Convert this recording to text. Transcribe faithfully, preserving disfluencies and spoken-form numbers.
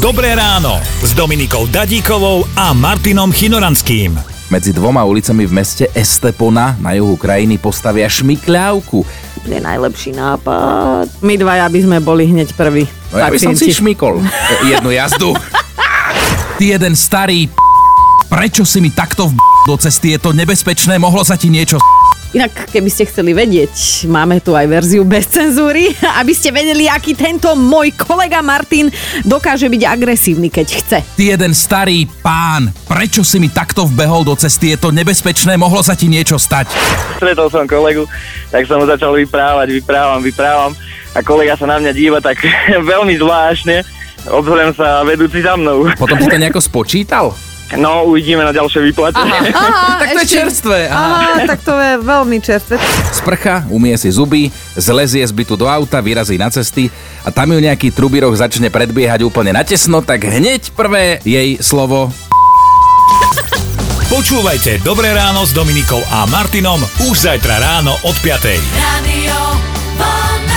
Dobré ráno s Dominikou Dadíkovou a Martinom Chinoranským. Medzi dvoma ulicami v meste Estepona na juhu krajiny postavia šmykľavku. To je najlepší nápad. My dvaja by sme boli hneď prví. No ja by som si šmykol jednu jazdu. Ty jeden starý p***, prečo si mi takto v do cesty? Je to nebezpečné, mohlo sa ti niečo... Inak, keby ste chceli vedieť, máme tu aj verziu bez cenzúry, aby ste vedeli, aký tento môj kolega Martin dokáže byť agresívny, keď chce. Ty jeden starý pán, prečo si mi takto vbehol do cesty? Je to nebezpečné, mohlo sa ti niečo stať. Stretol som kolegu, tak som mu začal vyprávať, vyprávam, vyprávam a kolega sa na mňa díva tak veľmi zvláštne. Obzriem sa vedúci za mnou. Potom si to nejako spočítal? No, uvidíme na ďalšie výplate. Tak to ešte... je čerstvé. Aha. Aha, tak to je veľmi čerstvé. Sprcha, umie si zuby, zlezie z bytu do auta, vyrazí na cesty a tam ju nejaký trubiroch začne predbiehať úplne natesno, tak hneď prvé jej slovo. Počúvajte Dobré ráno s Dominikou a Martinom už zajtra ráno od piatej. Radio